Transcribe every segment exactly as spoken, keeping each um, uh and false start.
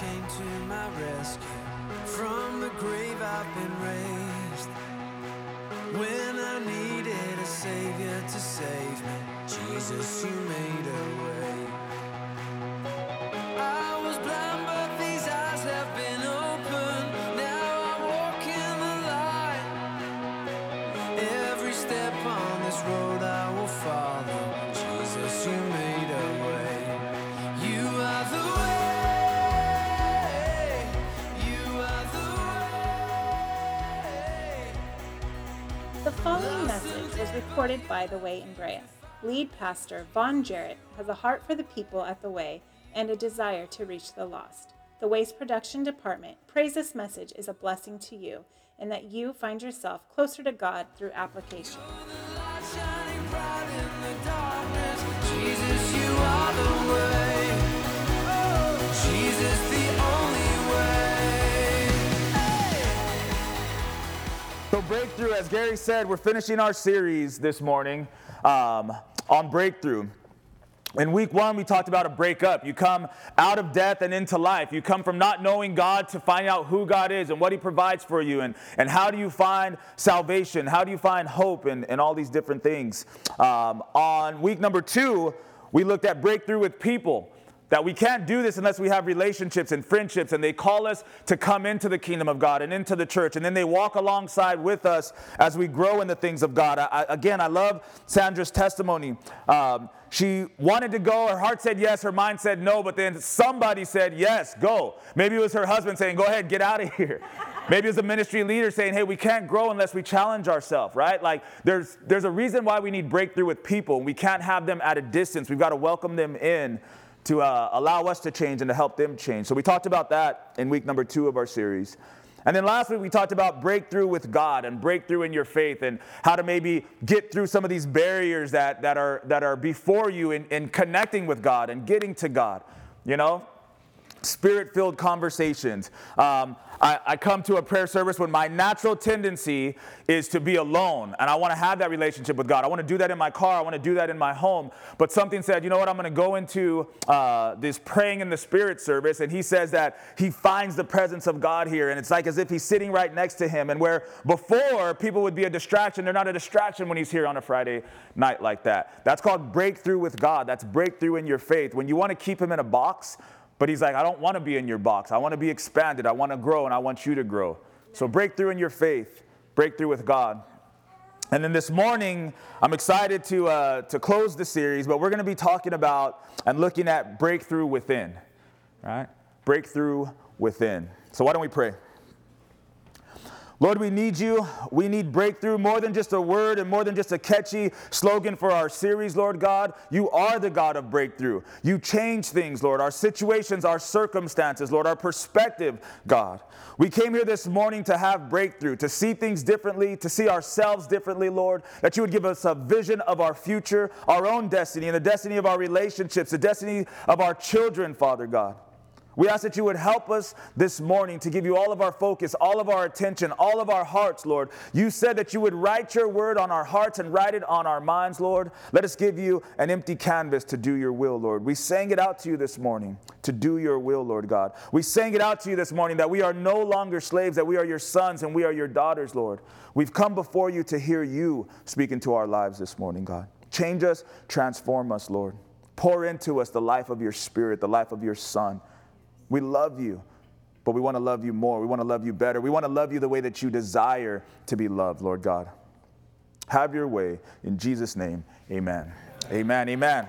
came to my rescue. From the grave I've been raised. When I needed a savior to save me, Jesus, you made a way. I was blind, but these eyes have been opened. Now I walk in the light. Every step on this road I will follow. Jesus, you made a way. You are the way. The following message was recorded by The Way in Brea. Lead pastor Von Jarrett has a heart for the people at The Way and a desire to reach the lost. The Way's production department prays this message is a blessing to you and that you find yourself closer to God through application. Jesus, you are the way. Jesus, the only way. So Breakthrough, as Gary said, we're finishing our series this morning um, on Breakthrough. In week one, we talked about a breakup. You come out of death and into life. You come from not knowing God to find out who God is and what he provides for you, and, and how do you find salvation? How do you find hope and, and all these different things? Um, on week number two, we looked at breakthrough with people. That we can't do this unless we have relationships and friendships, and they call us to come into the kingdom of God and into the church, and then they walk alongside with us as we grow in the things of God. I, again, I love Sandra's testimony. Um, she wanted to go. Her heart said yes. Her mind said no, but then somebody said, yes, go. Maybe it was her husband saying, go ahead, get out of here. Maybe it was a ministry leader saying, hey, we can't grow unless we challenge ourselves, right? Like there's there's a reason why we need breakthrough with people. We can't have them at a distance. We've got to welcome them in to uh, allow us to change and to help them change. So we talked about that in week number two of our series. And then last week we talked about breakthrough with God and breakthrough in your faith and how to maybe get through some of these barriers that, that are that are before you in, in connecting with God and getting to God, you know? Spirit-filled conversations. Um, I, I come to a prayer service when my natural tendency is to be alone, and I want to have that relationship with God. I want to do that in my car. I want to do that in my home. But something said, you know what, I'm going to go into uh, this praying in the Spirit service, and he says that he finds the presence of God here, and it's like as if he's sitting right next to him, and where before people would be a distraction, they're not a distraction when he's here on a Friday night like that. That's called breakthrough with God. That's breakthrough in your faith. When you want to keep him in a box, but he's like, I don't want to be in your box. I want to be expanded. I want to grow, and I want you to grow. So breakthrough in your faith, breakthrough with God. And then this morning, I'm excited to uh, to close the series, but we're going to be talking about and looking at breakthrough within, right? Breakthrough within. So why don't we pray? Lord, we need you. We need breakthrough more than just a word and more than just a catchy slogan for our series, Lord God. You are the God of breakthrough. You change things, Lord, our situations, our circumstances, Lord, our perspective, God. We came here this morning to have breakthrough, to see things differently, to see ourselves differently, Lord, that you would give us a vision of our future, our own destiny, and the destiny of our relationships, the destiny of our children, Father God. We ask that you would help us this morning to give you all of our focus, all of our attention, all of our hearts, Lord. You said that you would write your word on our hearts and write it on our minds, Lord. Let us give you an empty canvas to do your will, Lord. We sang it out to you this morning, to do your will, Lord God. We sang it out to you this morning that we are no longer slaves, that we are your sons and we are your daughters, Lord. We've come before you to hear you speak into our lives this morning, God. Change us, transform us, Lord. Pour into us the life of your spirit, the life of your son. We love you, but we want to love you more. We want to love you better. We want to love you the way that you desire to be loved, Lord God. Have your way. In Jesus' name, amen. Amen, amen. amen.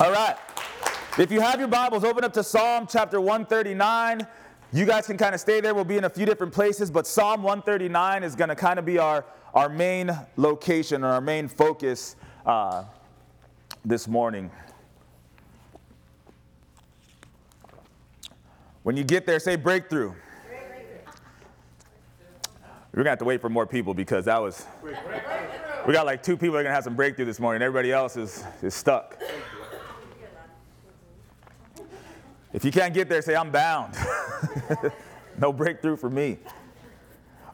All right. If you have your Bibles, open up to Psalm chapter one thirty-nine. You guys can kind of stay there. We'll be in a few different places, but Psalm one thirty-nine is going to kind of be our, our main location or our main focus uh, this morning. When you get there, say breakthrough. breakthrough. We're going to have to wait for more people because that was, breakthrough. We got like two people that are going to have some breakthrough this morning. Everybody else is, is stuck. If you can't get there, say I'm bound. No breakthrough for me.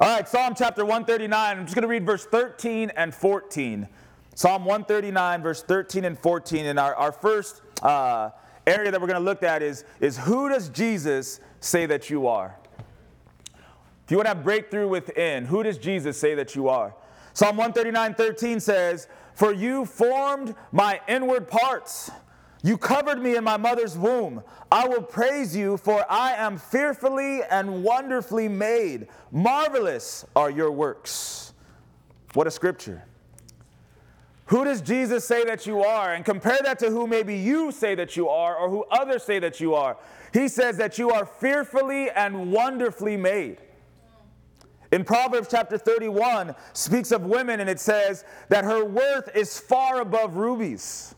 All right, Psalm chapter one thirty-nine. I'm just going to read verse thirteen and fourteen. Psalm one thirty-nine, verse thirteen and fourteen. And our, our first uh, area that we're going to look at is, is who does Jesus say that you are? If you want to have breakthrough within, who does Jesus say that you are? Psalm one thirty-nine, thirteen says, "For you formed my inward parts. You covered me in my mother's womb. I will praise you, for I am fearfully and wonderfully made. Marvelous are your works." What a scripture. Who does Jesus say that you are? And compare that to who maybe you say that you are or who others say that you are. He says that you are fearfully and wonderfully made. In Proverbs chapter thirty-one, speaks of women, and it says that her worth is far above rubies.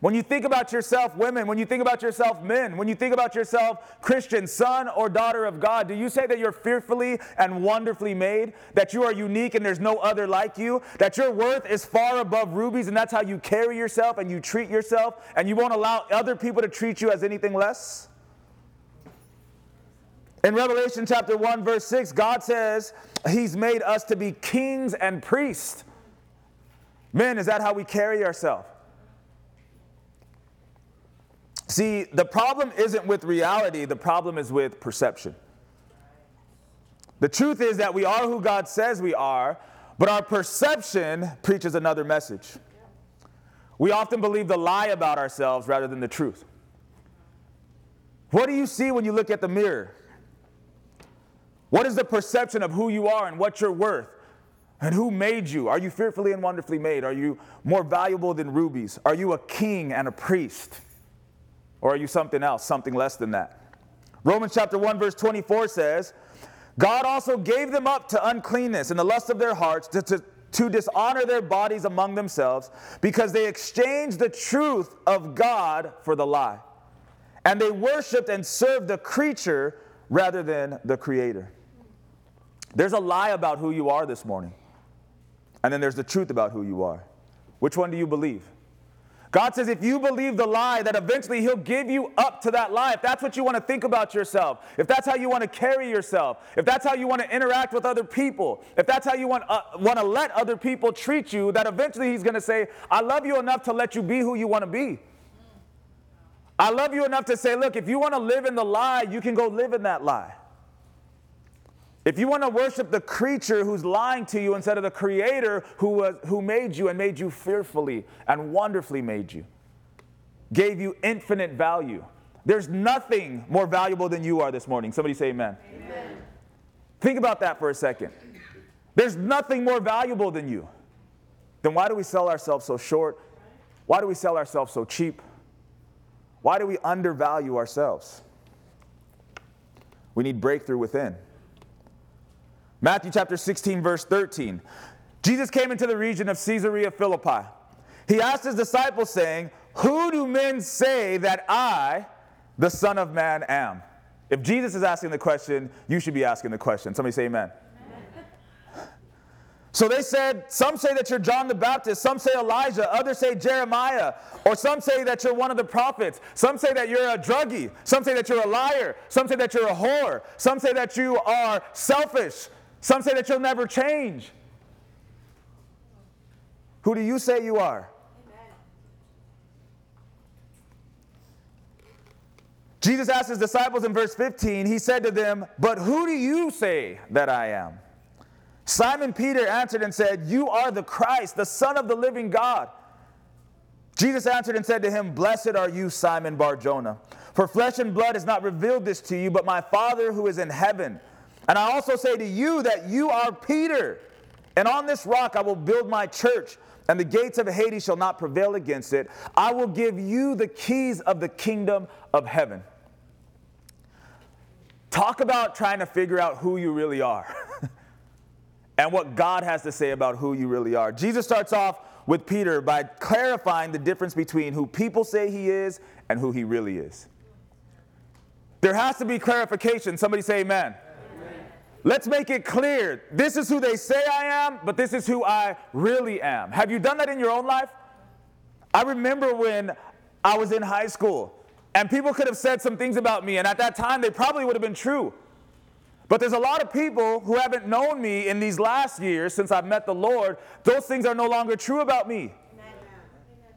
When you think about yourself, women, when you think about yourself, men, when you think about yourself, Christian, son or daughter of God, do you say that you're fearfully and wonderfully made, that you are unique and there's no other like you, that your worth is far above rubies, and that's how you carry yourself and you treat yourself, and you won't allow other people to treat you as anything less? In Revelation chapter one, verse six, God says he's made us to be kings and priests. Men, is that how we carry ourselves? See, the problem isn't with reality. The problem is with perception. The truth is that we are who God says we are, but our perception preaches another message. We often believe the lie about ourselves rather than the truth. What do you see when you look at the mirror? What is the perception of who you are and what you're worth? And who made you? Are you fearfully and wonderfully made? Are you more valuable than rubies? Are you a king and a priest? Or are you something else, something less than that? Romans chapter one, verse twenty-four says, "God also gave them up to uncleanness and the lust of their hearts to, to, to dishonor their bodies among themselves, because they exchanged the truth of God for the lie. And they worshiped and served the creature rather than the Creator." There's a lie about who you are this morning. And then there's the truth about who you are. Which one do you believe? God says if you believe the lie, that eventually he'll give you up to that lie. If that's what you want to think about yourself, if that's how you want to carry yourself, if that's how you want to interact with other people, if that's how you want, uh, want to let other people treat you, that eventually he's going to say, I love you enough to let you be who you want to be. I love you enough to say, look, if you want to live in the lie, you can go live in that lie. If you want to worship the creature who's lying to you instead of the Creator who was, who made you and made you fearfully and wonderfully made you, gave you infinite value. There's nothing more valuable than you are this morning. Somebody say amen. Amen. Think about that for a second. There's nothing more valuable than you. Then why do we sell ourselves so short? Why do we sell ourselves so cheap? Why do we undervalue ourselves? We need breakthrough within. Matthew chapter sixteen, verse thirteen. Jesus came into the region of Caesarea Philippi. He asked his disciples, saying, "Who do men say that I, the Son of Man, am?" If Jesus is asking the question, you should be asking the question. Somebody say amen. Amen. So they said, some say that you're John the Baptist, some say Elijah, others say Jeremiah, or some say that you're one of the prophets, some say that you're a druggie, some say that you're a liar, some say that you're a whore, some say that you are selfish. Some say that you'll never change. Who do you say you are? Amen. Jesus asked his disciples in verse fifteen, he said to them, "But who do you say that I am?" Simon Peter answered and said, "You are the Christ, the Son of the living God." Jesus answered and said to him, "Blessed are you, Simon Bar-Jonah, for flesh and blood has not revealed this to you, but my Father who is in heaven. And I also say to you that you are Peter, and on this rock I will build my church, and the gates of Hades shall not prevail against it. I will give you the keys of the kingdom of heaven." Talk about trying to figure out who you really are and what God has to say about who you really are. Jesus starts off with Peter by clarifying the difference between who people say he is and who he really is. There has to be clarification. Somebody say amen. Let's make it clear. This is who they say I am, but this is who I really am. Have you done that in your own life? I remember when I was in high school, and people could have said some things about me, and at that time, they probably would have been true. But there's a lot of people who haven't known me in these last years since I've met the Lord. Those things are no longer true about me. Amen.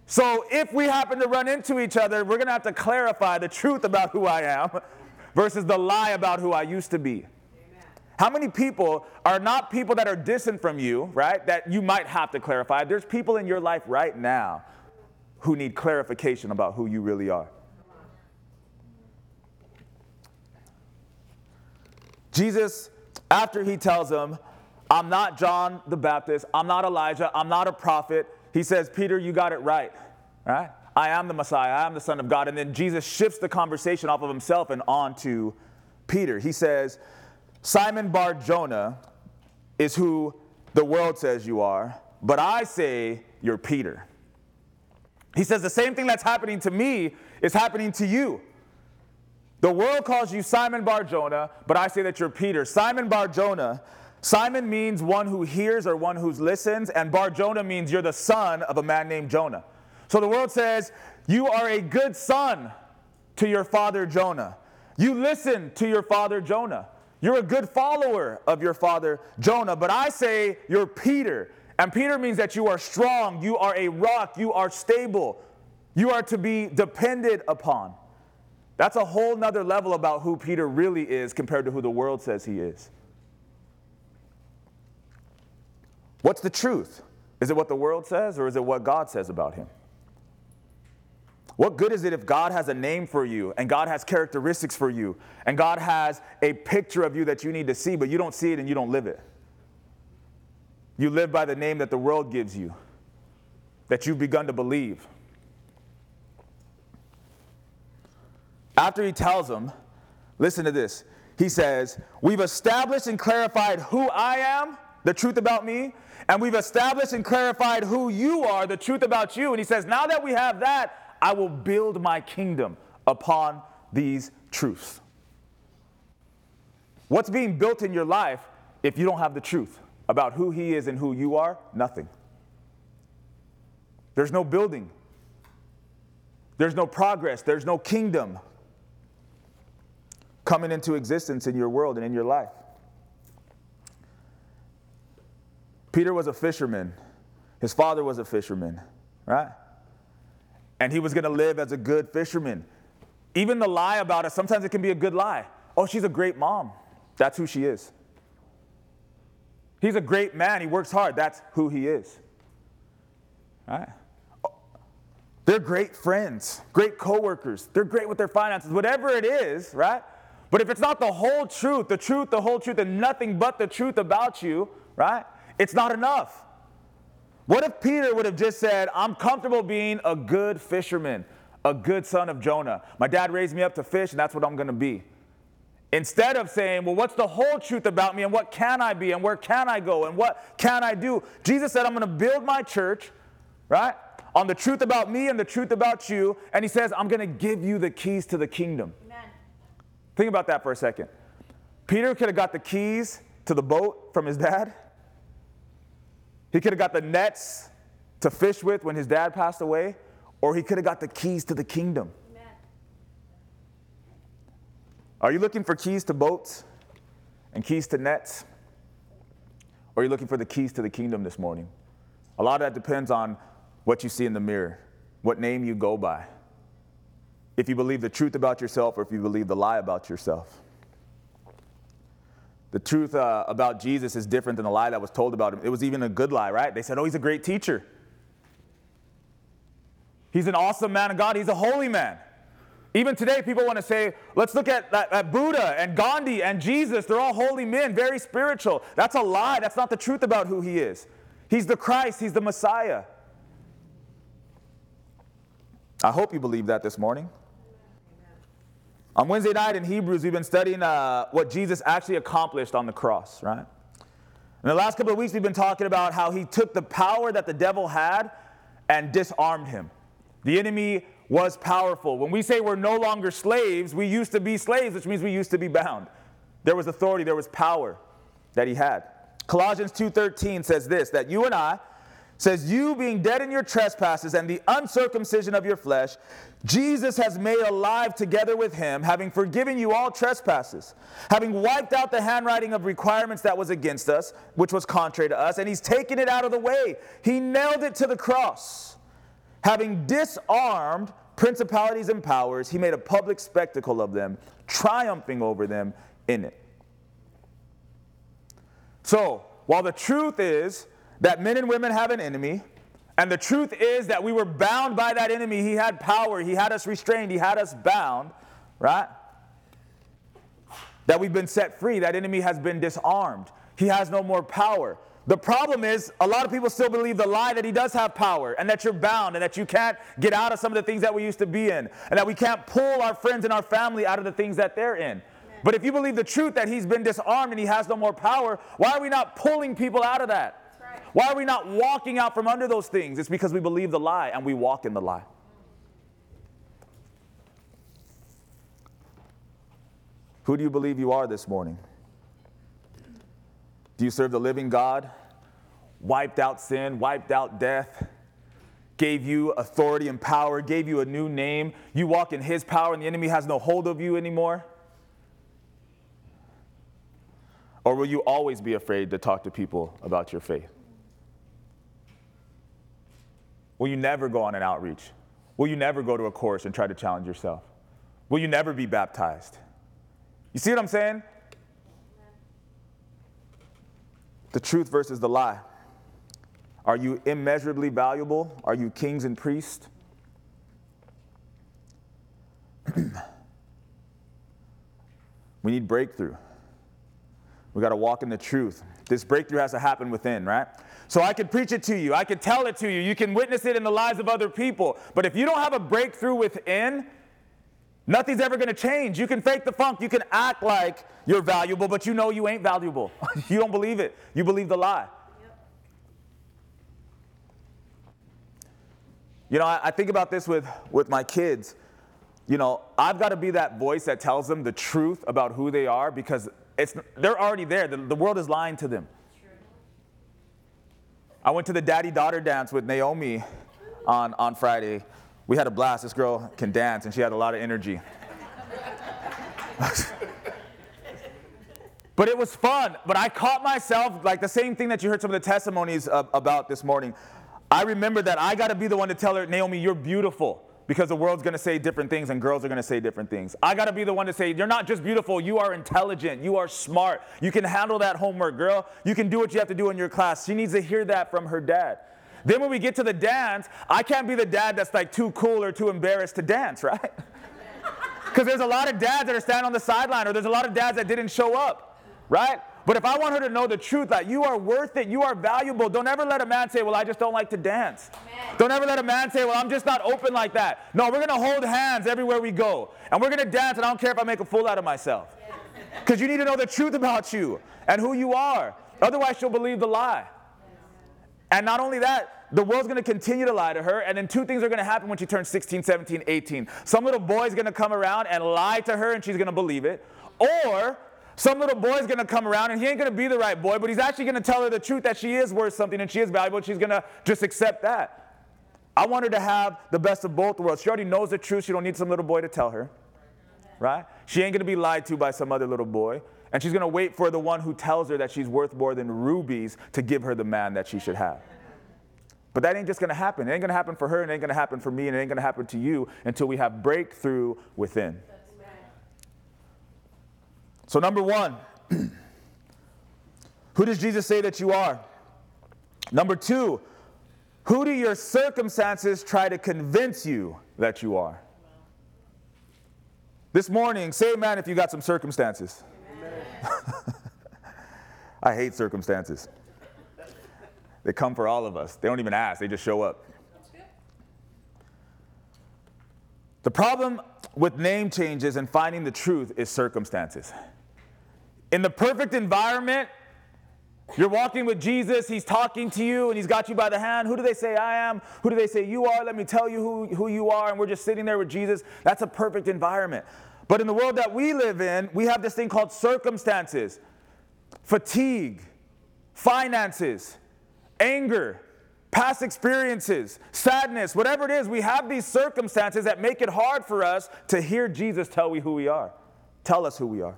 So if we happen to run into each other, we're going to have to clarify the truth about who I am versus the lie about who I used to be. Amen. How many people are not people that are distant from you, right, that you might have to clarify? There's people in your life right now who need clarification about who you really are. Jesus, after he tells them, I'm not John the Baptist, I'm not Elijah, I'm not a prophet, he says, Peter, you got it right, right? I am the Messiah, I am the Son of God. And then Jesus shifts the conversation off of himself and on to Peter. He says, Simon Bar-Jonah is who the world says you are, but I say you're Peter. He says the same thing that's happening to me is happening to you. The world calls you Simon Bar-Jonah, but I say that you're Peter. Simon Bar-Jonah, Simon means one who hears or one who listens, and Bar-Jonah means you're the son of a man named Jonah. So the world says, you are a good son to your father Jonah. You listen to your father Jonah. You're a good follower of your father Jonah, but I say you're Peter. And Peter means that you are strong, you are a rock, you are stable, you are to be depended upon. That's a whole nother level about who Peter really is compared to who the world says he is. What's the truth? Is it what the world says or is it what God says about him? What good is it if God has a name for you and God has characteristics for you and God has a picture of you that you need to see, but you don't see it and you don't live it? You live by the name that the world gives you, that you've begun to believe. After he tells them, listen to this. He says, we've established and clarified who I am, the truth about me, and we've established and clarified who you are, the truth about you. And he says, now that we have that, I will build my kingdom upon these truths. What's being built in your life if you don't have the truth about who he is and who you are? Nothing. There's no building. There's no progress. There's no kingdom coming into existence in your world and in your life. Peter was a fisherman. His father was a fisherman, right? And he was going to live as a good fisherman. Even the lie about it, sometimes it can be a good lie. Oh, she's a great mom. That's who she is. He's a great man. He works hard. That's who he is, right? They're great friends, great coworkers. They're great with their finances, whatever it is, right? But if it's not the whole truth, the truth, the whole truth, and nothing but the truth about you, right? It's not enough. What if Peter would have just said, I'm comfortable being a good fisherman, a good son of Jonah. My dad raised me up to fish, and that's what I'm going to be. Instead of saying, well, what's the whole truth about me, and what can I be, and where can I go, and what can I do? Jesus said, I'm going to build my church, right? On the truth about me and the truth about you. And he says, I'm going to give you the keys to the kingdom. Amen. Think about that for a second. Peter could have got the keys to the boat from his dad. He could have got the nets to fish with when his dad passed away. Or he could have got the keys to the kingdom. Amen. Are you looking for keys to boats and keys to nets? Or are you looking for the keys to the kingdom this morning? A lot of that depends on what you see in the mirror, what name you go by, if you believe the truth about yourself or if you believe the lie about yourself. The truth uh, about Jesus is different than the lie that was told about him. It was even a good lie, right? They said, oh, he's a great teacher. He's an awesome man of God. He's a holy man. Even today, people want to say, let's look at, at, at Buddha and Gandhi and Jesus. They're all holy men, very spiritual. That's a lie. That's not the truth about who he is. He's the Christ. He's the Messiah. I hope you believe that this morning. On Wednesday night in Hebrews, we've been studying uh, what Jesus actually accomplished on the cross, right? In the last couple of weeks, we've been talking about how he took the power that the devil had and disarmed him. The enemy was powerful. When we say we're no longer slaves, we used to be slaves, which means we used to be bound. There was authority, there was power that he had. Colossians two thirteen says this, that you and I, says, you being dead in your trespasses and the uncircumcision of your flesh, Jesus has made alive together with him, having forgiven you all trespasses, having wiped out the handwriting of requirements that was against us, which was contrary to us, and he's taken it out of the way. He nailed it to the cross. Having disarmed principalities and powers, he made a public spectacle of them, triumphing over them in it. So, while the truth is that men and women have an enemy, and the truth is that we were bound by that enemy, he had power, he had us restrained, he had us bound, right? That we've been set free, that enemy has been disarmed. He has no more power. The problem is a lot of people still believe the lie that he does have power and that you're bound and that you can't get out of some of the things that we used to be in and that we can't pull our friends and our family out of the things that they're in. But if you believe the truth that he's been disarmed and he has no more power, why are we not pulling people out of that? That's right. Why are we not walking out from under those things? It's because we believe the lie and we walk in the lie. Who do you believe you are this morning? Do you serve the living God? Wiped out sin, wiped out death, gave you authority and power, gave you a new name. You walk in his power and the enemy has no hold of you anymore. Or will you always be afraid to talk to people about your faith? Will you never go on an outreach? Will you never go to a course and try to challenge yourself? Will you never be baptized? You see what I'm saying? The truth versus the lie. Are you immeasurably valuable? Are you kings and priests? We need breakthrough. We got to walk in the truth. This breakthrough has to happen within, right? So I could preach it to you. I could tell it to you. You can witness it in the lives of other people. But if you don't have a breakthrough within, nothing's ever going to change. You can fake the funk. You can act like you're valuable, but you know you ain't valuable. You don't believe it. You believe the lie. Yep. You know, I, I think about this with, with my kids. You know, I've got to be that voice that tells them the truth about who they are because it's they're already there. The, the world is lying to them. True. I went to the daddy-daughter dance with Naomi on, on Friday. We had a blast. This girl can dance, and she had a lot of energy. But it was fun. But I caught myself, like the same thing that you heard some of the testimonies of, about this morning. I remember that I got to be the one to tell her, Naomi, you're beautiful, because the world's going to say different things, and girls are going to say different things. I got to be the one to say, you're not just beautiful. You are intelligent. You are smart. You can handle that homework, girl. You can do what you have to do in your class. She needs to hear that from her dad. Then when we get to the dance, I can't be the dad that's like too cool or too embarrassed to dance, right? Because there's a lot of dads that are standing on the sideline, or there's a lot of dads that didn't show up, right? But if I want her to know the truth, like you are worth it, you are valuable, don't ever let a man say, well, I just don't like to dance. Amen. Don't ever let a man say, well, I'm just not open like that. No, we're going to hold hands everywhere we go. And we're going to dance, and I don't care if I make a fool out of myself. Because you need to know the truth about you and who you are. Otherwise, she'll believe the lie. And not only that, the world's going to continue to lie to her. And then two things are going to happen when she turns sixteen, seventeen, eighteen. Some little boy's going to come around and lie to her and she's going to believe it. Or some little boy's going to come around and he ain't going to be the right boy, but he's actually going to tell her the truth that she is worth something and she is valuable. And she's going to just accept that. I want her to have the best of both worlds. She already knows the truth. She don't need some little boy to tell her, right? She ain't going to be lied to by some other little boy. And she's going to wait for the one who tells her that she's worth more than rubies to give her the man that she should have. But that ain't just going to happen. It ain't going to happen for her, and it ain't going to happen for me, and it ain't going to happen to you until we have breakthrough within. So number one, who does Jesus say that you are? Number two, who do your circumstances try to convince you that you are? This morning, say amen if you got some circumstances. I hate circumstances. They come for all of us. They don't even ask. They just show up. The problem with name changes and finding the truth is circumstances. In the perfect environment, you're walking with Jesus. He's talking to you, and he's got you by the hand. Who do they say I am? Who do they say you are? Let me tell you who, who you are. And we're just sitting there with Jesus. That's a perfect environment. But in the world that we live in, we have this thing called circumstances, fatigue, finances, anger, past experiences, sadness, whatever it is, we have these circumstances that make it hard for us to hear Jesus tell we who we are, tell us who we are.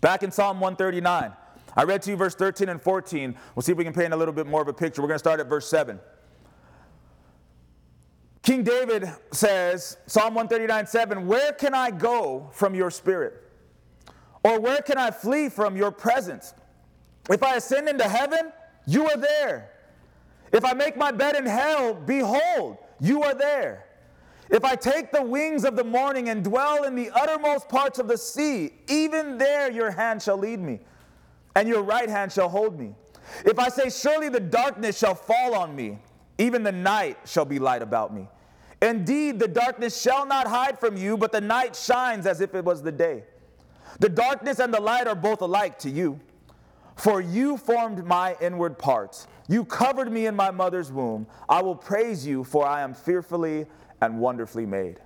Back in Psalm one thirty-nine, I read to you verse thirteen and fourteen. We'll see if we can paint a little bit more of a picture. We're going to start at verse seven. King David says, Psalm one thirty-nine, seven, where can I go from your spirit? Or where can I flee from your presence? If I ascend into heaven, you are there. If I make my bed in hell, behold, you are there. If I take the wings of the morning and dwell in the uttermost parts of the sea, even there your hand shall lead me, and your right hand shall hold me. If I say, surely the darkness shall fall on me, even the night shall be light about me. Indeed, the darkness shall not hide from you, but the night shines as if it was the day. The darkness and the light are both alike to you. For you formed my inward parts. You covered me in my mother's womb. I will praise you, for I am fearfully and wonderfully made.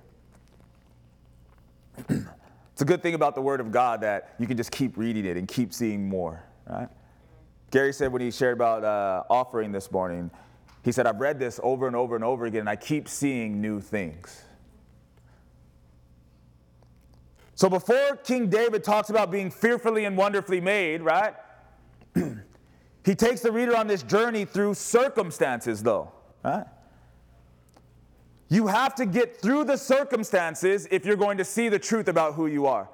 It's a good thing about the Word of God that you can just keep reading it and keep seeing more, right? Gary said when he shared about uh, offering this morning, he said, I've read this over and over and over again, and I keep seeing new things. So before King David talks about being fearfully and wonderfully made, right? He takes the reader on this journey through circumstances, though, right? You have to get through the circumstances if you're going to see the truth about who you are.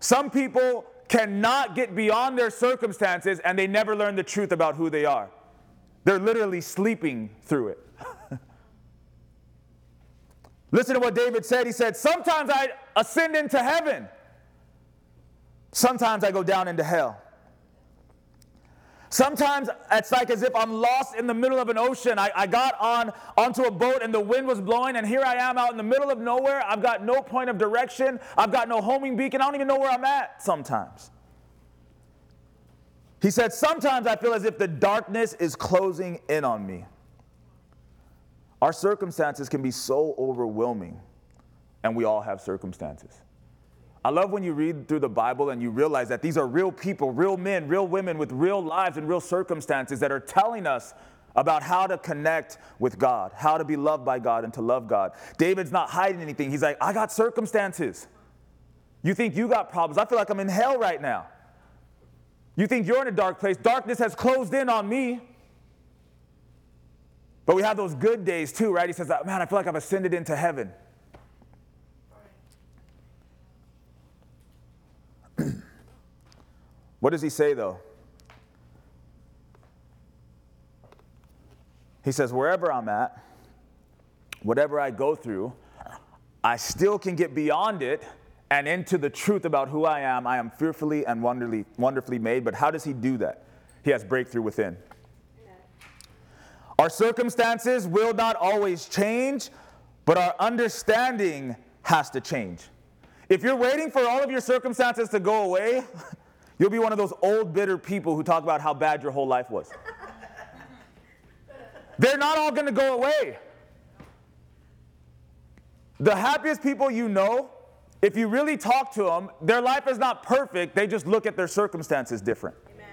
Some people cannot get beyond their circumstances, and they never learn the truth about who they are. They're literally sleeping through it. Listen to what David said. He said, sometimes I ascend into heaven. Sometimes I go down into hell. Sometimes it's like as if I'm lost in the middle of an ocean. I, I got on onto a boat and the wind was blowing, and here I am out in the middle of nowhere. I've got no point of direction. I've got no homing beacon. I don't even know where I'm at sometimes. He said, sometimes I feel as if the darkness is closing in on me. Our circumstances can be so overwhelming, and we all have circumstances. I love when you read through the Bible and you realize that these are real people, real men, real women with real lives and real circumstances that are telling us about how to connect with God, how to be loved by God and to love God. David's not hiding anything. He's like, I got circumstances. You think you got problems. I feel like I'm in hell right now. You think you're in a dark place. Darkness has closed in on me. But we have those good days too, right? He says, man, I feel like I've ascended into heaven. What does he say, though? He says, wherever I'm at, whatever I go through, I still can get beyond it and into the truth about who I am. I am fearfully and wonderfully, wonderfully made. But how does he do that? He has breakthrough within. Yeah. Our circumstances will not always change, but our understanding has to change. If you're waiting for all of your circumstances to go away, you'll be one of those old, bitter people who talk about how bad your whole life was. They're not all going to go away. The happiest people you know, if you really talk to them, their life is not perfect. They just look at their circumstances different. Amen.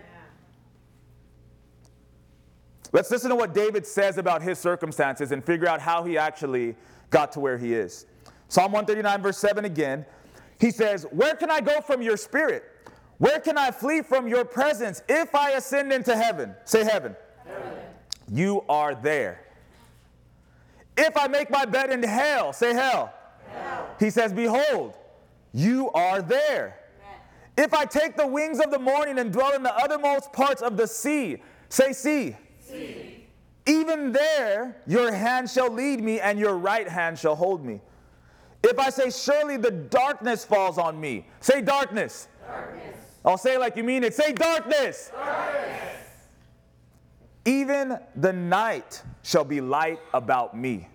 Let's listen to what David says about his circumstances and figure out how he actually got to where he is. Psalm one thirty-nine, verse seven again. He says, where can I go from your spirit? Where can I flee from your presence if I ascend into heaven? Say heaven. Heaven. You are there. If I make my bed in hell, say hell. Hell. He says, behold, you are there. Amen. If I take the wings of the morning and dwell in the uttermost parts of the sea, say sea. Sea. Even there your hand shall lead me and your right hand shall hold me. If I say, surely the darkness falls on me, say darkness. Darkness. I'll say it like you mean it. Say darkness. Darkness. Even the night shall be light about me.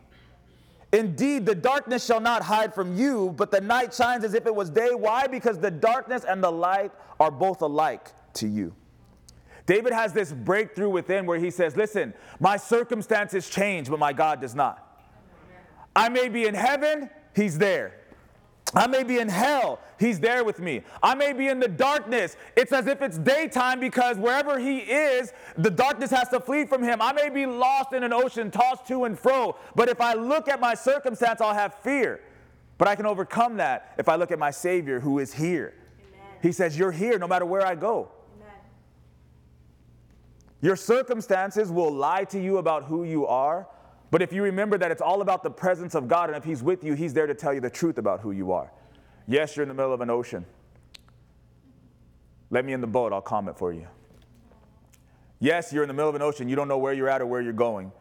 Indeed, the darkness shall not hide from you, but the night shines as if it was day. Why? Because the darkness and the light are both alike to you. David has this breakthrough within where he says, listen, my circumstances change, but my God does not. I may be in heaven, he's there. I may be in hell, he's there with me. I may be in the darkness. It's as if it's daytime because wherever he is, the darkness has to flee from him. I may be lost in an ocean, tossed to and fro. But if I look at my circumstance, I'll have fear. But I can overcome that if I look at my Savior who is here. Amen. He says, you're here no matter where I go. Amen. Your circumstances will lie to you about who you are, But if you remember that it's all about the presence of God, and if he's with you, he's there to tell you the truth about who you are. Yes, you're in the middle of an ocean. Let me in the boat, I'll calm it for you. Yes, you're in the middle of an ocean. You don't know where you're at or where you're going.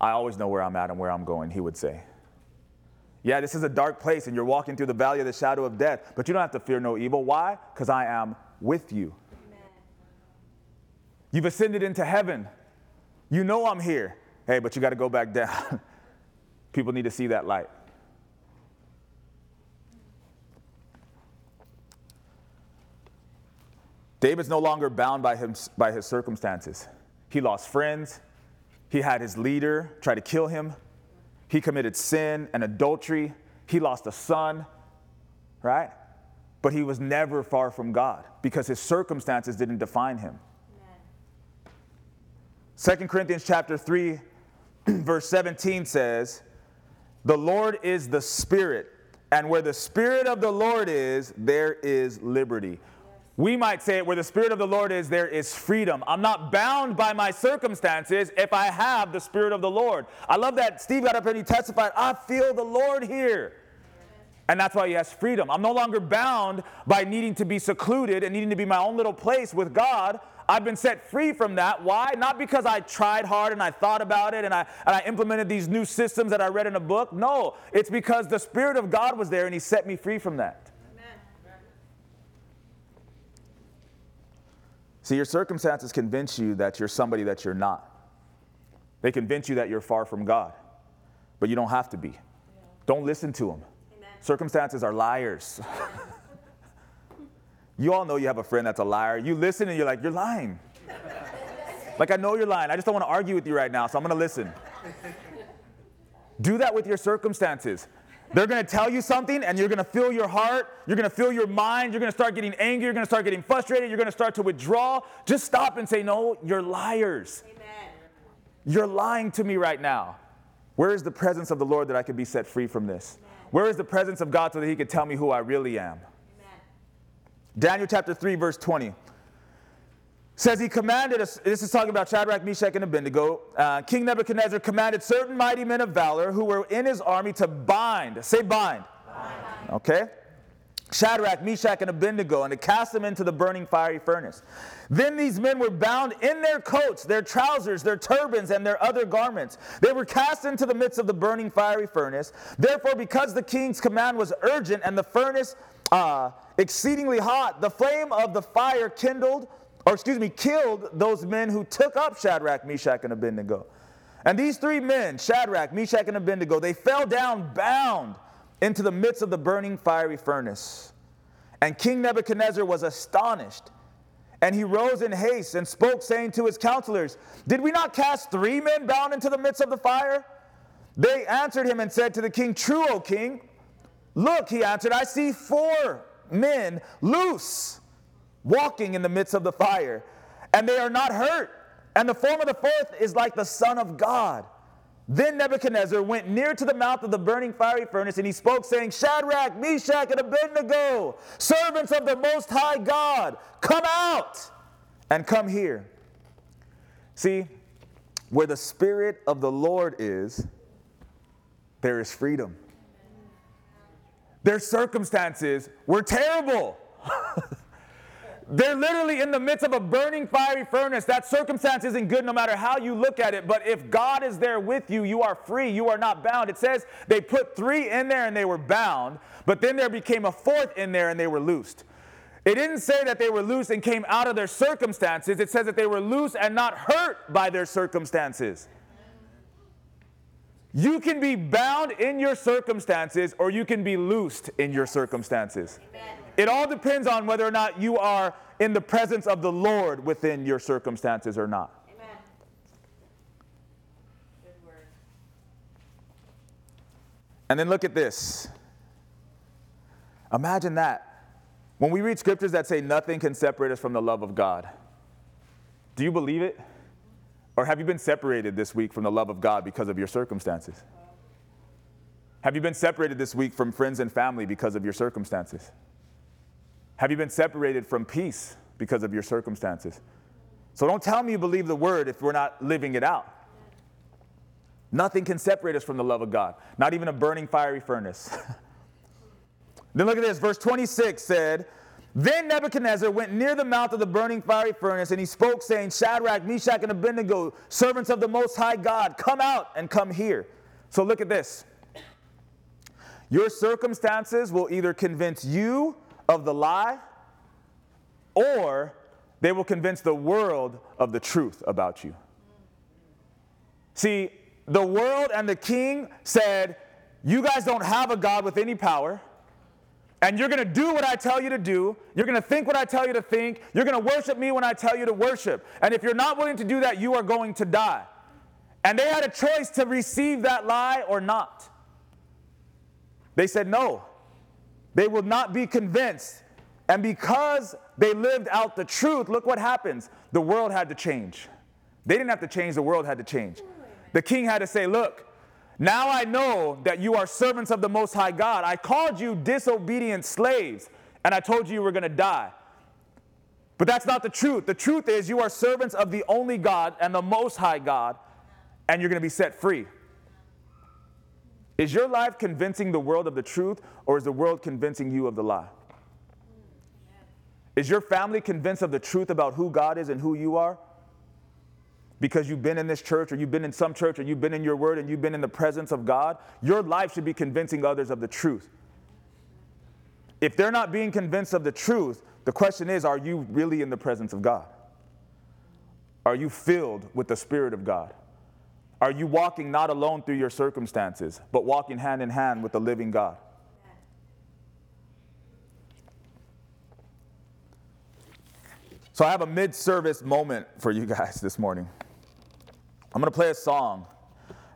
I always know where I'm at and where I'm going, he would say. Yeah, this is a dark place, and you're walking through the valley of the shadow of death, but you don't have to fear no evil. Why? Because I am with you. Amen. You've ascended into heaven. You know I'm here. Hey, but you got to go back down. People need to see that light. David's no longer bound by him, by his circumstances. He lost friends. He had his leader try to kill him. He committed sin and adultery. He lost a son, right? But he was never far from God because his circumstances didn't define him. Amen. Second Corinthians chapter three, verse seventeen says, "The Lord is the Spirit, and where the Spirit of the Lord is, there is liberty." We might say it, where the Spirit of the Lord is, there is freedom. I'm not bound by my circumstances if I have the Spirit of the Lord. I love that Steve got up and he testified, I feel the Lord here. And that's why he has freedom. I'm no longer bound by needing to be secluded and needing to be my own little place with God. I've been set free from that. Why? Not because I tried hard and I thought about it and I, and I implemented these new systems that I read in a book. No, it's because the Spirit of God was there and he set me free from that. See, your circumstances convince you that you're somebody that you're not. They convince you that you're far from God, but you don't have to be. Yeah. Don't listen to them. Amen. Circumstances are liars. You all know you have a friend that's a liar. You listen and you're like, you're lying. Like, I know you're lying. I just don't want to argue with you right now, so I'm going to listen. Do that with your circumstances. They're going to tell you something, and you're going to feel your heart. You're going to feel your mind. You're going to start getting angry. You're going to start getting frustrated. You're going to start to withdraw. Just stop and say, no, you're liars. Amen. You're lying to me right now. Where is the presence of the Lord that I could be set free from this? Amen. Where is the presence of God so that he could tell me who I really am? Amen. Daniel chapter three, verse twenty. Says he commanded us, this is talking about Shadrach, Meshach, and Abednego. Uh, King Nebuchadnezzar commanded certain mighty men of valor who were in his army to bind. Say bind. Bind. Okay. Shadrach, Meshach, and Abednego, and to cast them into the burning fiery furnace. Then these men were bound in their coats, their trousers, their turbans, and their other garments. They were cast into the midst of the burning fiery furnace. Therefore, because the king's command was urgent and the furnace uh, exceedingly hot, the flame of the fire kindled Or excuse me, killed those men who took up Shadrach, Meshach, and Abednego. And these three men, Shadrach, Meshach, and Abednego, they fell down bound into the midst of the burning fiery furnace. And King Nebuchadnezzar was astonished. And he rose in haste and spoke, saying to his counselors, "Did we not cast three men bound into the midst of the fire?" They answered him and said to the king, "True, O king." "Look," he answered, "I see four men loose, walking in the midst of the fire, and they are not hurt, and the form of the fourth is like the Son of God." Then Nebuchadnezzar went near to the mouth of the burning fiery furnace, and he spoke, saying, "Shadrach, Meshach, and Abednego, servants of the Most High God, come out and come here." See, where the Spirit of the Lord is, there is freedom. Their circumstances were terrible. They're literally in the midst of a burning fiery furnace. That circumstance isn't good no matter how you look at it. But if God is there with you, you are free. You are not bound. It says they put three in there and they were bound. But then there became a fourth in there and they were loosed. It didn't say that they were loose and came out of their circumstances. It says that they were loose and not hurt by their circumstances. You can be bound in your circumstances or you can be loosed in your circumstances. Amen. It all depends on whether or not you are in the presence of the Lord within your circumstances or not. Amen. Good word. And then look at this. Imagine that. When we read scriptures that say nothing can separate us from the love of God, do you believe it? Or have you been separated this week from the love of God because of your circumstances? Have you been separated this week from friends and family because of your circumstances? Have you been separated from peace because of your circumstances? So don't tell me you believe the word if we're not living it out. Nothing can separate us from the love of God, not even a burning fiery furnace. Then look at this. Verse twenty-six said, Then Nebuchadnezzar went near the mouth of the burning fiery furnace, and he spoke, saying, Shadrach, Meshach, and Abednego, servants of the Most High God, come out and come here. So look at this. Your circumstances will either convince you of the lie, or they will convince the world of the truth about you. See, the world and the king said, you guys don't have a God with any power. And you're going to do what I tell you to do. You're going to think what I tell you to think. You're going to worship me when I tell you to worship. And if you're not willing to do that, you are going to die. And they had a choice to receive that lie or not. They said no. They will not be convinced. And because they lived out the truth, look what happens. The world had to change. They didn't have to change. The world had to change. The king had to say, look, now I know that you are servants of the Most High God. I called you disobedient slaves, and I told you you were going to die. But that's not the truth. The truth is you are servants of the only God and the Most High God, and you're going to be set free. Is your life convincing the world of the truth, or is the world convincing you of the lie? Is your family convinced of the truth about who God is and who you are? Because you've been in this church, or you've been in some church, or you've been in your word, and you've been in the presence of God, your life should be convincing others of the truth. If they're not being convinced of the truth, the question is, are you really in the presence of God? Are you filled with the Spirit of God? Are you walking not alone through your circumstances, but walking hand in hand with the living God? So I have a mid-service moment for you guys this morning. I'm going to play a song,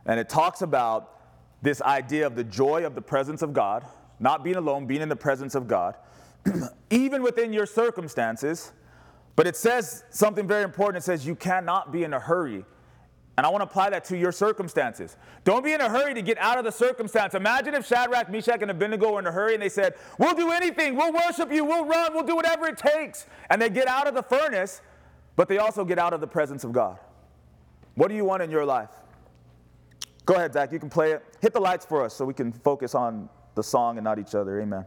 and it talks about this idea of the joy of the presence of God, not being alone, being in the presence of God, even within your circumstances. But it says something very important. It says you cannot be in a hurry. And I want to apply that to your circumstances. Don't be in a hurry to get out of the circumstance. Imagine if Shadrach, Meshach, and Abednego were in a hurry and they said, we'll do anything. We'll worship you. We'll run. We'll do whatever it takes. And they get out of the furnace, but they also get out of the presence of God. What do you want in your life? Go ahead, Zach. You can play it. Hit the lights for us so we can focus on the song and not each other. Amen.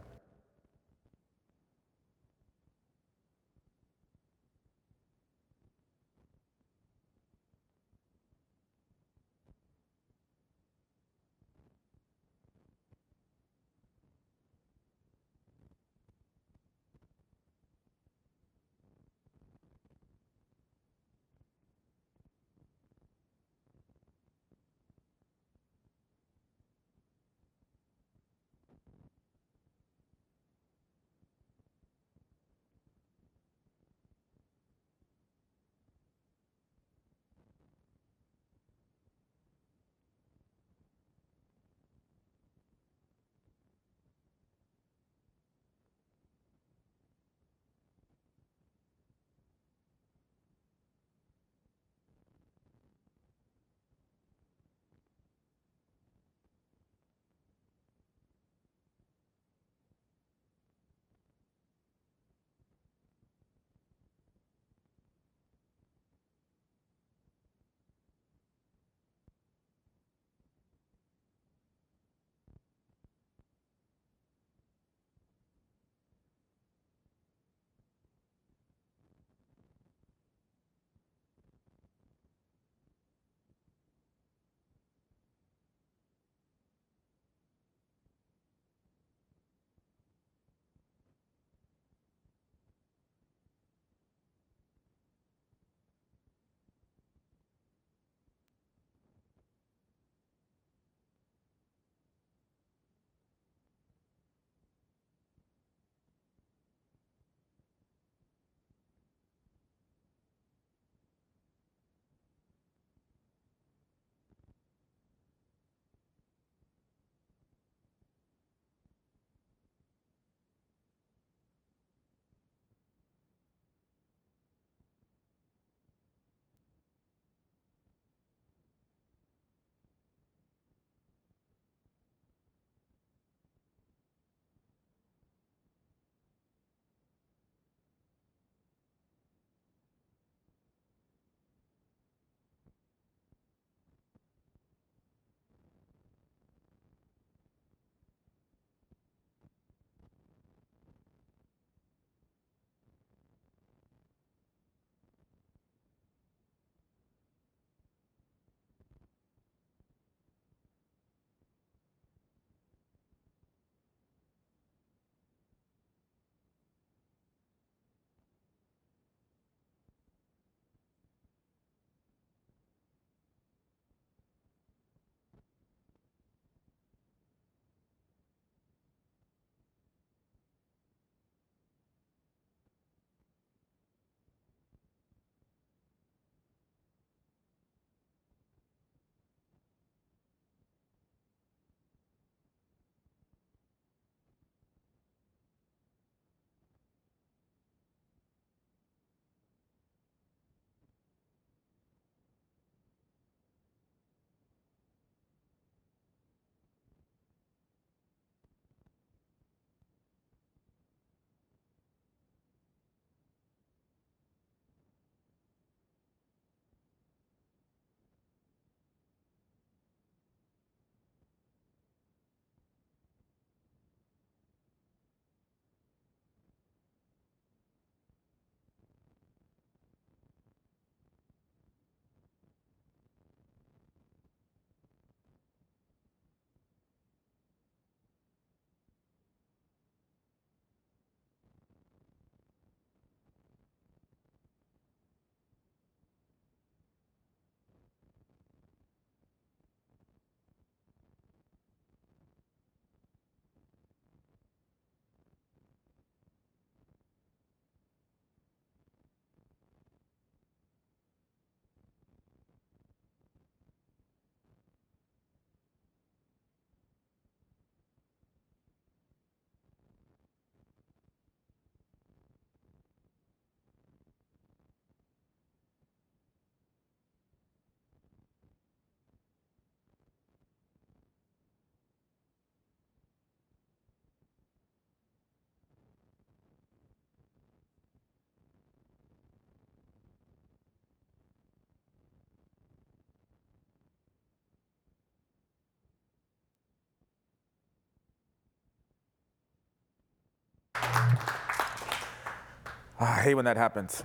I hate when that happens.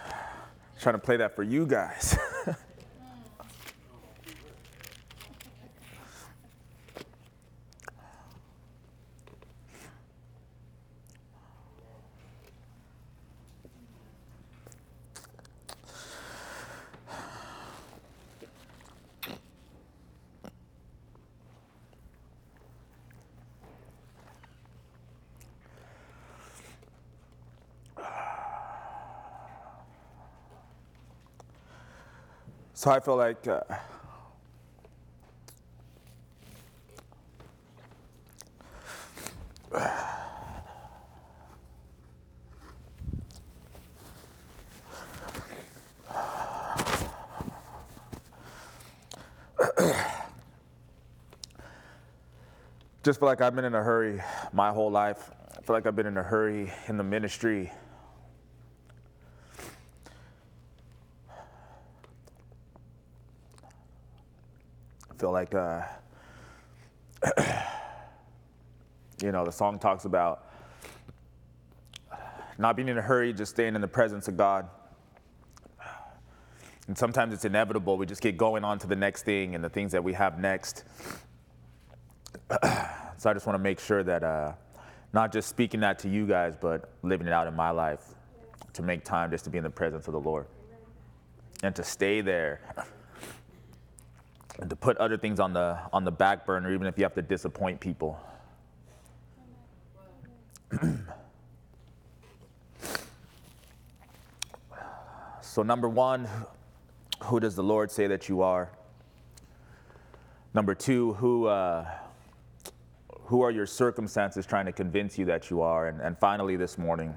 I'm trying to play that for you guys. So I feel like uh, just feel like I've been in a hurry my whole life. I feel like I've been in a hurry in the ministry. Feel like, uh, you know, the song talks about not being in a hurry, just staying in the presence of God. And sometimes it's inevitable. We just get going on to the next thing and the things that we have next. So I just want to make sure that uh, not just speaking that to you guys, but living it out in my life to make time just to be in the presence of the Lord and to stay there. And to put other things on the on the back burner, even if you have to disappoint people. So number one, who does the Lord say that you are? Number two, who uh, who are your circumstances trying to convince you that you are? And, and finally this morning,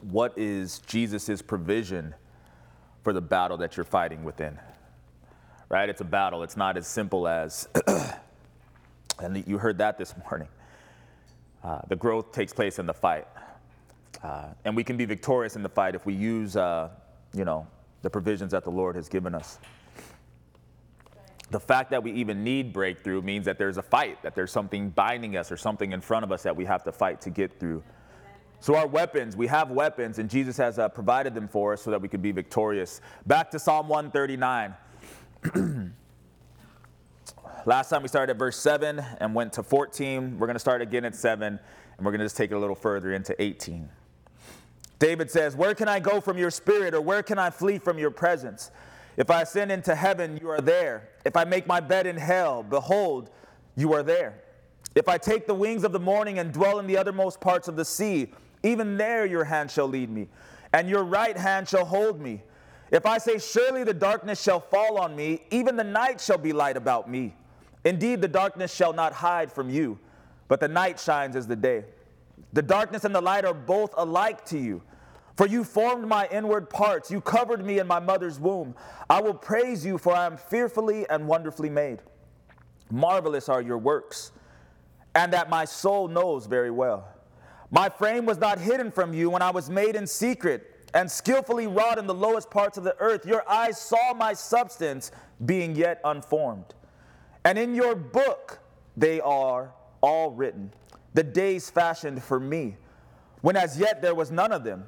what is Jesus' provision for the battle that you're fighting within? Right? It's a battle. It's not as simple as, and you heard that this morning. Uh, the growth takes place in the fight. Uh, and we can be victorious in the fight if we use, uh, you know, the provisions that the Lord has given us. The fact that we even need breakthrough means that there's a fight, that there's something binding us or something in front of us that we have to fight to get through. So our weapons, we have weapons, and Jesus has uh, provided them for us so that we could be victorious. Back to Psalm one thirty-nine. Last time we started at verse seven and went to fourteen. We're going to start again at seven, and we're going to just take it a little further into eighteen. David says, "Where can I go from your spirit, or where can I flee from your presence? If I ascend into heaven, you are there. If I make my bed in hell, behold, you are there. If I take the wings of the morning and dwell in the uttermost parts of the sea, even there your hand shall lead me, and your right hand shall hold me. If I say, surely the darkness shall fall on me, even the night shall be light about me. Indeed, the darkness shall not hide from you, but the night shines as the day. The darkness and the light are both alike to you. For you formed my inward parts. You covered me in my mother's womb. I will praise you, for I am fearfully and wonderfully made. Marvelous are your works, and that my soul knows very well. My frame was not hidden from you when I was made in secret, and skillfully wrought in the lowest parts of the earth. Your eyes saw my substance being yet unformed. And in your book they are all written, the days fashioned for me, when as yet there was none of them.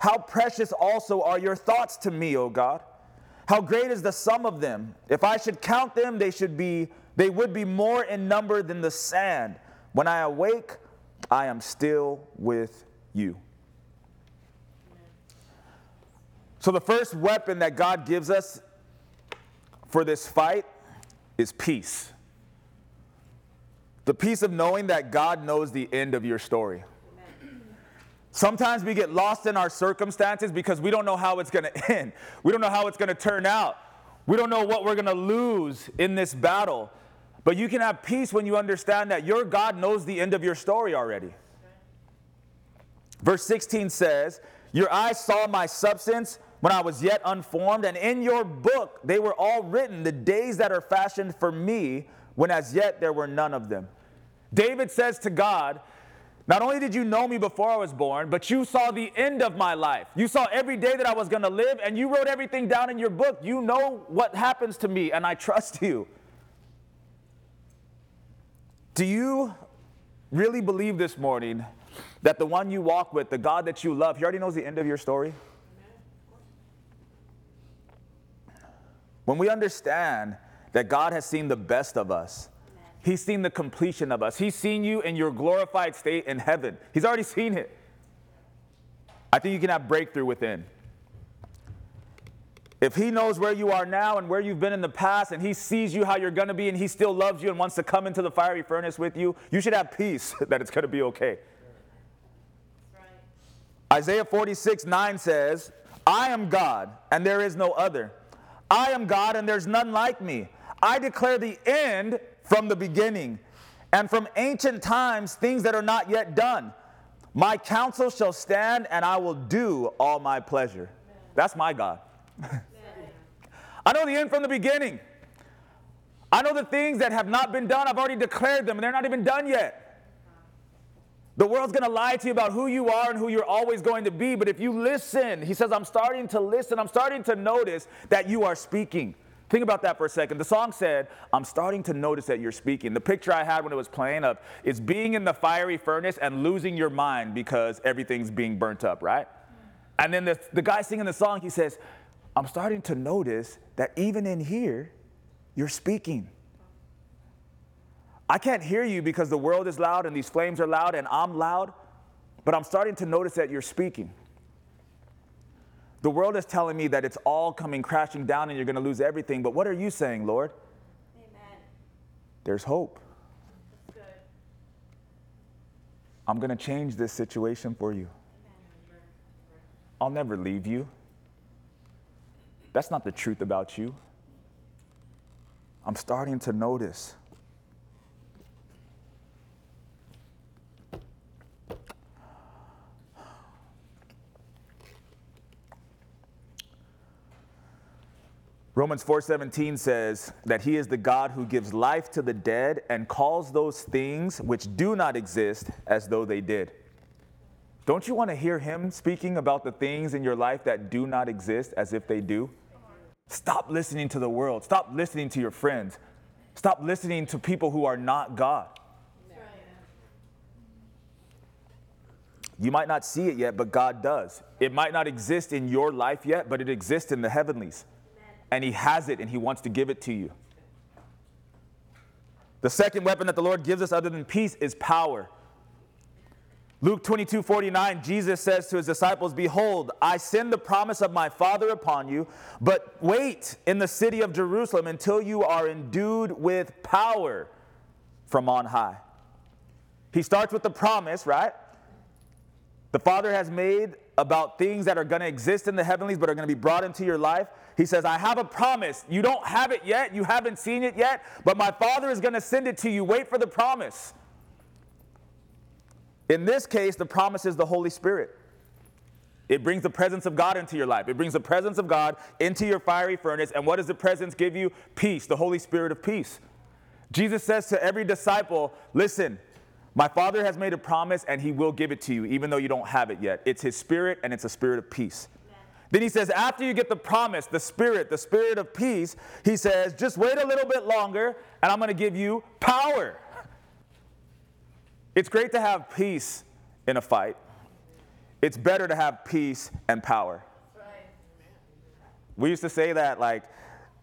How precious also are your thoughts to me, O God! How great is the sum of them! If I should count them, they should be, they would be more in number than the sand. When I awake, I am still with you." So the first weapon that God gives us for this fight is peace. The peace of knowing that God knows the end of your story. Amen. Sometimes we get lost in our circumstances because we don't know how it's going to end. We don't know how it's going to turn out. We don't know what we're going to lose in this battle. But you can have peace when you understand that your God knows the end of your story already. Verse sixteen says, "Your eyes saw my substance when I was yet unformed, and in your book they were all written, the days that are fashioned for me, when as yet there were none of them." David says to God, not only did you know me before I was born, but you saw the end of my life. You saw every day that I was going to live, and you wrote everything down in your book. You know what happens to me, and I trust you. Do you really believe this morning that the one you walk with, the God that you love, he already knows the end of your story. When we understand that God has seen the best of us, he's seen the completion of us. He's seen you in your glorified state in heaven. He's already seen it. I think you can have breakthrough within. If he knows where you are now and where you've been in the past, and he sees you how you're going to be, and he still loves you and wants to come into the fiery furnace with you, you should have peace that it's going to be okay. Right. Isaiah forty-six nine says, I am God, and there is no other. I am God, and there's none like me. I declare the end from the beginning, and from ancient times things that are not yet done. My counsel shall stand, and I will do all my pleasure. Amen. That's my God. I know the end from the beginning. I know the things that have not been done. I've already declared them, and they're not even done yet. The world's going to lie to you about who you are and who you're always going to be. But if you listen, he says, I'm starting to listen. I'm starting to notice that you are speaking. Think about that for a second. The song said, I'm starting to notice that you're speaking. The picture I had when it was playing up is being in the fiery furnace and losing your mind because everything's being burnt up, right? And then the, the guy singing the song, he says, I'm starting to notice that even in here, you're speaking. I can't hear you because the world is loud and these flames are loud and I'm loud, but I'm starting to notice that you're speaking. The world is telling me that it's all coming crashing down and you're going to lose everything, but what are you saying, Lord? Amen. There's hope. That's good. I'm going to change this situation for you. Amen. I'll never leave you. That's not the truth about you. I'm starting to notice. Romans four seventeen says that he is the God who gives life to the dead and calls those things which do not exist as though they did. Don't you want to hear him speaking about the things in your life that do not exist as if they do? Stop listening to the world. Stop listening to your friends. Stop listening to people who are not God. You might not see it yet, but God does. It might not exist in your life yet, but it exists in the heavenlies. And he has it, and he wants to give it to you. The second weapon that the Lord gives us other than peace is power. Luke twenty-two forty-nine, Jesus says to his disciples, Behold, I send the promise of my Father upon you, but wait in the city of Jerusalem until you are endued with power from on high. He starts with the promise, right? The Father has made about things that are going to exist in the heavenlies but are going to be brought into your life. He says, I have a promise. You don't have it yet. You haven't seen it yet, but my Father is going to send it to you. Wait for the promise. In this case, the promise is the Holy Spirit. It brings the presence of God into your life. It brings the presence of God into your fiery furnace. And what does the presence give you? Peace, the Holy Spirit of peace. Jesus says to every disciple, listen, my Father has made a promise, and he will give it to you, even though you don't have it yet. It's his Spirit, and it's a spirit of peace. Yeah. Then he says, after you get the promise, the Spirit, the Spirit of peace, he says, just wait a little bit longer, and I'm going to give you power. It's great to have peace in a fight. It's better to have peace and power. Right. We used to say that, like,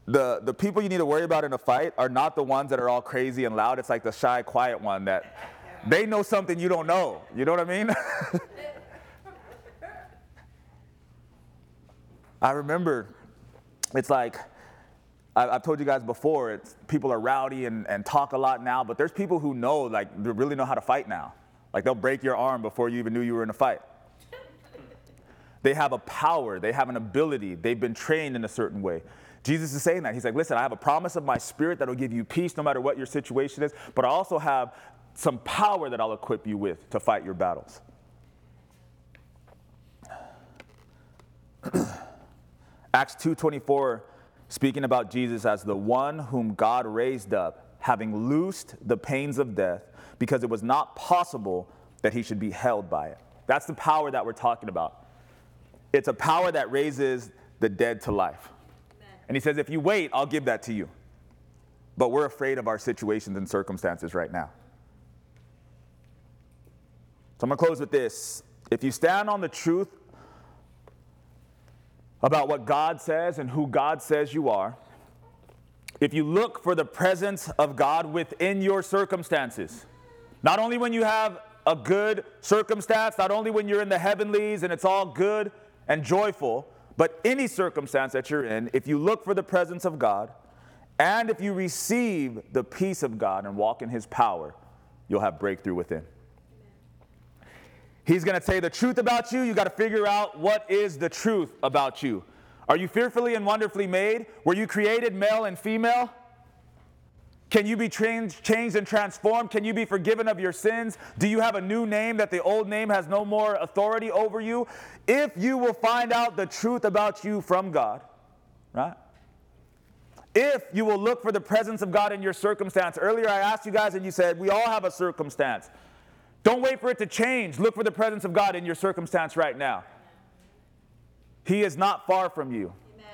The the people you need to worry about in a fight are not the ones that are all crazy and loud. It's like the shy, quiet one that... They know something you don't know. You know what I mean? I remember, it's like, I, I've told you guys before, it's, people are rowdy and, and talk a lot now, but there's people who know, like, they really know how to fight now. Like, they'll break your arm before you even knew you were in a fight. They have a power. They have an ability. They've been trained in a certain way. Jesus is saying that. He's like, listen, I have a promise of my Spirit that will give you peace no matter what your situation is, but I also have some power that I'll equip you with to fight your battles. Acts two twenty-four, speaking about Jesus as the one whom God raised up, having loosed the pains of death, because it was not possible that he should be held by it. That's the power that we're talking about. It's a power that raises the dead to life. Amen. And he says, if you wait, I'll give that to you. But we're afraid of our situations and circumstances right now. So I'm going to close with this. If you stand on the truth about what God says and who God says you are, if you look for the presence of God within your circumstances, not only when you have a good circumstance, not only when you're in the heavenlies and it's all good and joyful, but any circumstance that you're in, if you look for the presence of God, and if you receive the peace of God and walk in his power, you'll have breakthrough within. He's going to tell you the truth about you. You got to figure out what is the truth about you. Are you fearfully and wonderfully made? Were you created male and female? Can you be changed, changed and transformed? Can you be forgiven of your sins? Do you have a new name that the old name has no more authority over you? If you will find out the truth about you from God, right? If you will look for the presence of God in your circumstance. Earlier I asked you guys and you said, we all have a circumstance. Don't wait for it to change. Look for the presence of God in your circumstance right now. He is not far from you. Amen.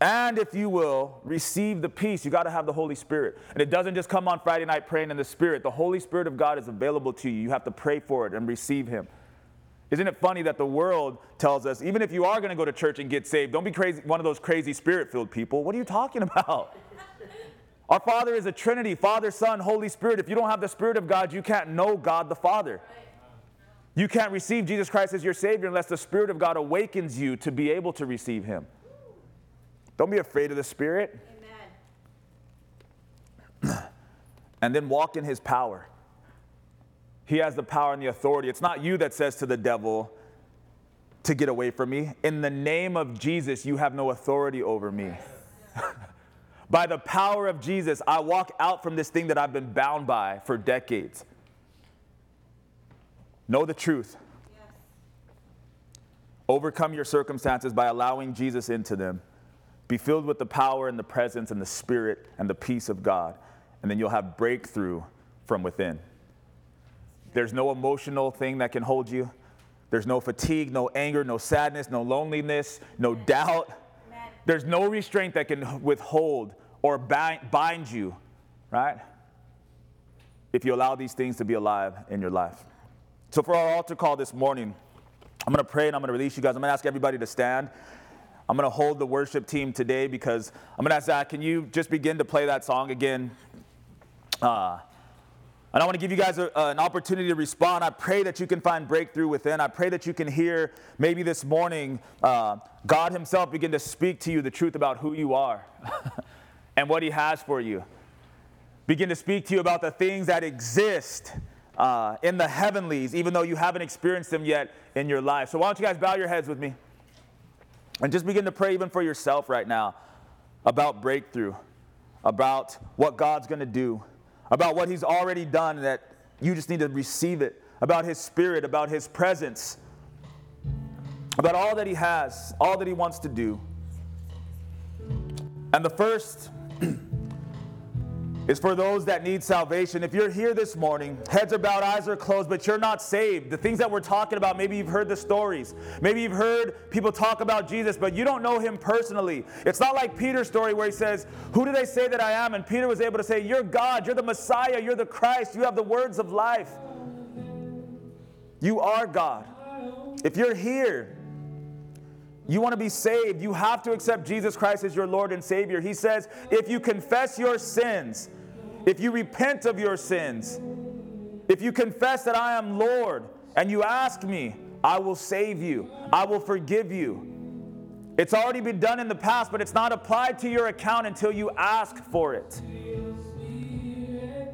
And if you will receive the peace, you got to have the Holy Spirit. And it doesn't just come on Friday night praying in the Spirit. The Holy Spirit of God is available to you. You have to pray for it and receive him. Isn't it funny that the world tells us, even if you are going to go to church and get saved, don't be crazy, one of those crazy spirit-filled people. What are you talking about? Our Father is a Trinity, Father, Son, Holy Spirit. If you don't have the Spirit of God, you can't know God the Father. You can't receive Jesus Christ as your Savior unless the Spirit of God awakens you to be able to receive him. Don't be afraid of the Spirit. Amen. And then walk in his power. He has the power and the authority. It's not you that says to the devil to get away from me. In the name of Jesus, you have no authority over me. By the power of Jesus, I walk out from this thing that I've been bound by for decades. Know the truth. Yes. Overcome your circumstances by allowing Jesus into them. Be filled with the power and the presence and the Spirit and the peace of God. And then you'll have breakthrough from within. There's no emotional thing that can hold you. There's no fatigue, no anger, no sadness, no loneliness, no Amen. Doubt. Amen. There's no restraint that can withhold or bind, bind you, right? If you allow these things to be alive in your life. So for our altar call this morning, I'm going to pray and I'm going to release you guys. I'm going to ask everybody to stand. I'm going to hold the worship team today because I'm going to ask Zach, can you just begin to play that song again? Uh, and I want to give you guys a, uh, an opportunity to respond. I pray that you can find breakthrough within. I pray that you can hear maybe this morning uh, God himself begin to speak to you the truth about who you are and what he has for you. Begin to speak to you about the things that exist Uh, in the heavenlies, even though you haven't experienced them yet in your life. So why don't you guys bow your heads with me and just begin to pray even for yourself right now about breakthrough, about what God's going to do, about what he's already done that you just need to receive it, about his Spirit, about his presence, about all that he has, all that he wants to do. And the first is for those that need salvation. If you're here this morning, heads are bowed, eyes are closed, but you're not saved. The things that we're talking about, maybe you've heard the stories. Maybe you've heard people talk about Jesus, but you don't know him personally. It's not like Peter's story where he says, who do they say that I am? And Peter was able to say, you're God, you're the Messiah, you're the Christ, you have the words of life. You are God. If you're here, you want to be saved, you have to accept Jesus Christ as your Lord and Savior. He says, if you confess your sins, if you repent of your sins, if you confess that I am Lord and you ask me, I will save you. I will forgive you. It's already been done in the past, but it's not applied to your account until you ask for it.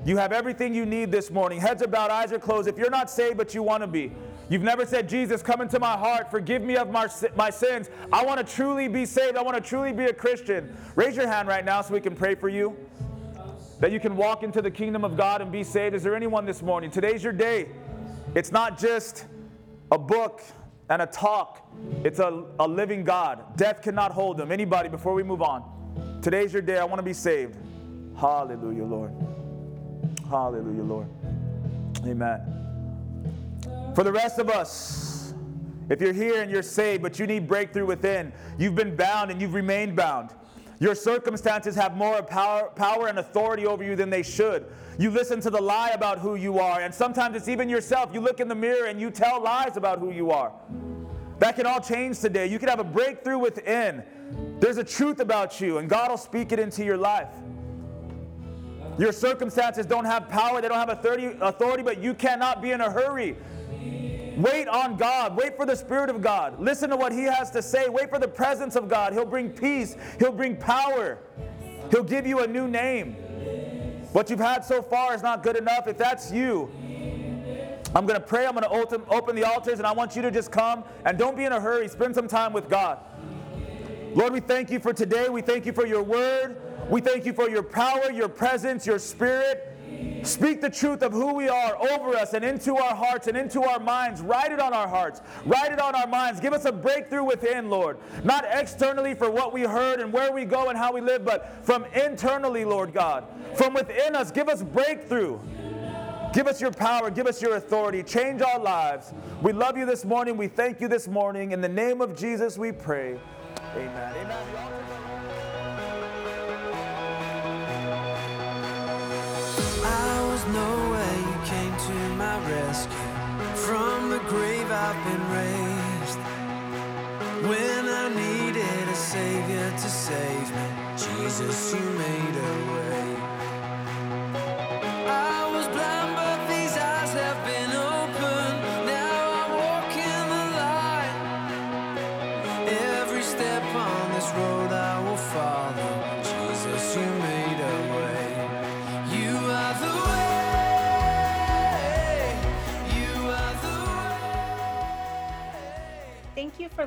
You have everything you need this morning. Heads are bowed, eyes are closed. If you're not saved, but you want to be, you've never said, Jesus, come into my heart. Forgive me of my, my sins. I want to truly be saved. I want to truly be a Christian. Raise your hand right now so we can pray for you, that you can walk into the kingdom of God and be saved. Is there anyone this morning? Today's your day. It's not just a book and a talk. It's a, a living God. Death cannot hold him. Anybody, before we move on, today's your day. I want to be saved. Hallelujah, Lord. Hallelujah, Lord. Amen. For the rest of us, if you're here and you're saved, but you need breakthrough within, you've been bound and you've remained bound. Your circumstances have more power, power and authority over you than they should. You listen to the lie about who you are, and sometimes it's even yourself. You look in the mirror and you tell lies about who you are. That can all change today. You can have a breakthrough within. There's a truth about you, and God will speak it into your life. Your circumstances don't have power. They don't have authority, but you cannot be in a hurry. Wait on God. Wait for the Spirit of God. Listen to what He has to say. Wait for the presence of God. He'll bring peace. He'll bring power. He'll give you a new name. What you've had so far is not good enough. If that's you, I'm going to pray. I'm going to open the altars, and I want you to just come. And don't be in a hurry. Spend some time with God. Lord, we thank You for today. We thank You for Your word. We thank You for Your power, Your presence, Your Spirit. Speak the truth of who we are over us and into our hearts and into our minds. Write it on our hearts. Write it on our minds. Give us a breakthrough within, Lord. Not externally for what we heard and where we go and how we live, but from internally, Lord God. From within us, give us breakthrough. Give us Your power. Give us Your authority. Change our lives. We love You this morning. We thank You this morning. In the name of Jesus, we pray. Amen. Amen. I was nowhere, You came to my rescue. From the grave I've been raised. When I needed a Savior to save me, Jesus, You made a way. I was blind, but these eyes have been opened. Now I walk in the light. Every step on this road I will follow. Jesus, You made a way. Thank you for